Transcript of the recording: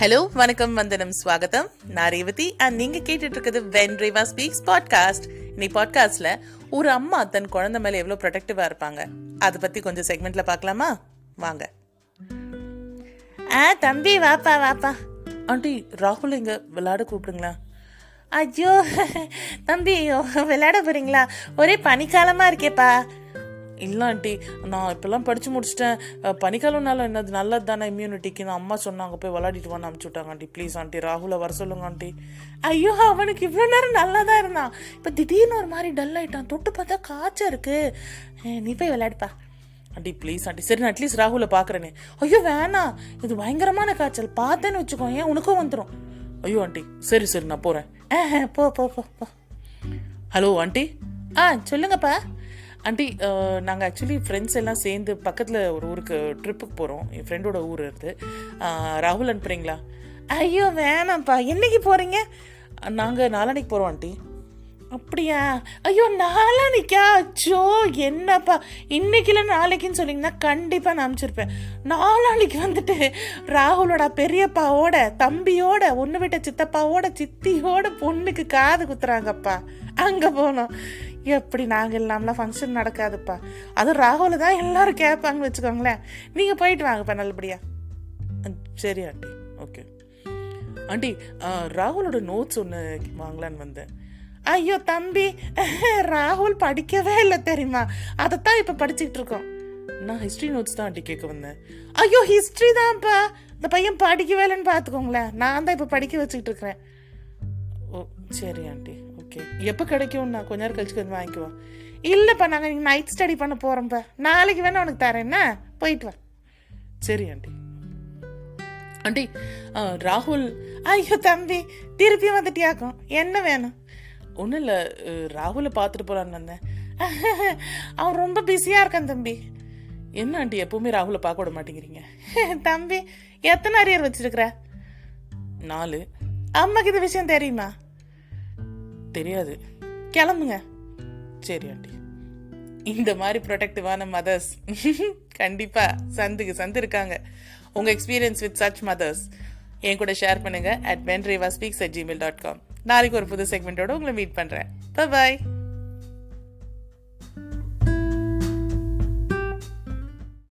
Hello, வணக்கம், வந்தனம், ஸ்வாகத்தம். நான் ரேவதி அண்ட் நீங்கள் கேட்டுட்டு இருக்கிறது வென் ரேவா ஸ்பீக்ஸ் பாட்காஸ்ட். இன்னைக்கு பாட்காஸ்டில் ஒரு அம்மா தன் குழந்தை மேலே எவ்வளோ ப்ரொடெக்டிவாக இருப்பாங்க, அதை பற்றி கொஞ்சம் செக்மெண்ட்டில் பார்க்கலாமா? வாங்க. தம்பி வாப்பா வாப்பா. ஆண்டி, ராகுல் இங்கே விளையாட கூப்பிடுங்களா? ஐயோ தம்பி, விளையாட போகிறீங்களா? ஒரே பனிக்காலமாக இருக்கேப்பா. இல்லை ஆண்டி, நான் இப்போல்லாம் படித்து முடிச்சிட்டேன். பனிக்காலம்னால என்னது நல்லது தானே இம்யூனிட்டிக்கு. நான் அம்மா சொன்னாங்க போய் விளையாடிட்டு வான்னு அனுப்பிச்சி விட்டாங்க ஆண்டி. ப்ளீஸ் ஆண்டி, ராகுலை வர சொல்லுங்க ஆண்டி. ஐயோ, அவனுக்கு இவ்வளோ நேரம் நல்லா தான் இருந்தான், இப்போ திடீர்னு ஒரு மாதிரி டல் ஆகிட்டான். தொட்டு பார்த்தா காய்ச்சல் இருக்குது, நீ போய் விளையாடுப்பா. Aunty please aunty. சரி, நான் அட்லீஸ்ட் ராகுலை பார்க்குறேனே. ஐயோ வேணாம், இது பயங்கரமான காய்ச்சல், பார்த்தேன்னு வச்சுக்கோ ஏன் உனக்கும் வந்துடும். ஐயோ ஆண்டி, சரி சரி நான் போகிறேன். போ போ போ போ. Hello aunty. சொல்லுங்கப்பா. ஆண்டி, நாங்கள் ஆக்சுவலி ஃப்ரெண்ட்ஸ் எல்லாம் சேர்ந்து பக்கத்தில் ஒரு ஊருக்கு ட்ரிப்புக்கு போகிறோம். என் ஃப்ரெண்டோட ஊர் இருக்குது. ராகுல் அனுப்புகிறீங்களா? ஐயோ வேணாம்ப்பா. என்றைக்கு போகிறீங்க? நாங்கள் நாளானிக்கு போகிறோம் ஆண்டி. அப்படியா? ஐயோ நாளானிக்கா? அச்சோ என்னப்பா, இன்றைக்கில நாளைக்குன்னு சொன்னீங்கன்னா கண்டிப்பாக நான் அனுப்பிச்சிருப்பேன். நாளானிக்கு வந்துட்டு ராகுலோட பெரியப்பாவோட தம்பியோட ஒன்று விட்ட சித்தப்பாவோட சித்தியோட பொண்ணுக்கு காது குத்துறாங்கப்பா, அங்கே போனோம். எப்படி நாங்கள் இல்லாமலாம் ஃபங்க்ஷன் நடக்காதுப்பா. அதுவும் ராகுல தான் எல்லோரும் கேட்பாங்கன்னு வச்சுக்கோங்களேன். நீங்கள் போயிட்டு வாங்கப்பா நல்லபடியா. சரி ஆண்டி, ஓகே ஆண்டி. ராகுலோட நோட்ஸ் ஒன்று வாங்கலான்னு வந்தேன். ஐயோ தம்பி, ராகுல் படிக்கவே இல்லை தெரியுமா, அதைத்தான் இப்போ படிச்சுக்கிட்டு இருக்கோம். நான் ஹிஸ்ட்ரி நோட்ஸ் தான் ஆண்டி கேட்க வந்தேன். ஐயோ ஹிஸ்ட்ரி தான்ப்பா, இந்த பையன் படிக்கவே இல்லைன்னு பார்த்துக்கோங்களேன். நான் தான் இப்போ படிக்க வச்சுக்கிட்டு இருக்கிறேன். ஓ சரி ஆண்டி, ஓகே. எப்போ கிடைக்கும்? நான் கொஞ்ச நேரம் கழிச்சு வந்து வாங்கிக்குவோம். இல்லைப்பா, நாங்கள் நீங்கள் நைட் ஸ்டடி பண்ண போகிறோம்ப்பா. நாளைக்கு வேணா உனக்கு தரேன்னா போயிட்டு வா. சரி ஆண்டி. ஆண்டி, ராகுல். ஐயோ தம்பி, திருப்பியும் வந்துட்டியாக்கும். என்ன வேணும்? ஒன்றும் இல்லை, ராகுலை பார்த்துட்டு போகலான்னு வந்தேன். அவன் ரொம்ப பிஸியாக இருக்கான் தம்பி. என்ன ஆண்டி, எப்போவுமே ராகுலை பார்க்க விட மாட்டேங்கிறீங்க. தம்பி, எத்தனை அரியர் வச்சுருக்குற? 4. அம்மாக்கு இது விஷயம் தெரியுமா? தெரியாது. கிளம்புங்க. சரி ஆண்டி. இந்த மாதிரி ப்ரொடெக்டிவான மதர்ஸ் கண்டிப்பாக சந்துக்கு சந்து இருக்காங்க. உங்கள் எக்ஸ்பீரியன்ஸ் வித் சச் மதர்ஸ் என் கூட ஷேர் பண்ணுங்கள் at venrevaspeaks@gmail.com. நாளைக்கு ஒரு புது செக்மெண்ட்டோடு உங்களை மீட் பண்ணுறேன். பாய்.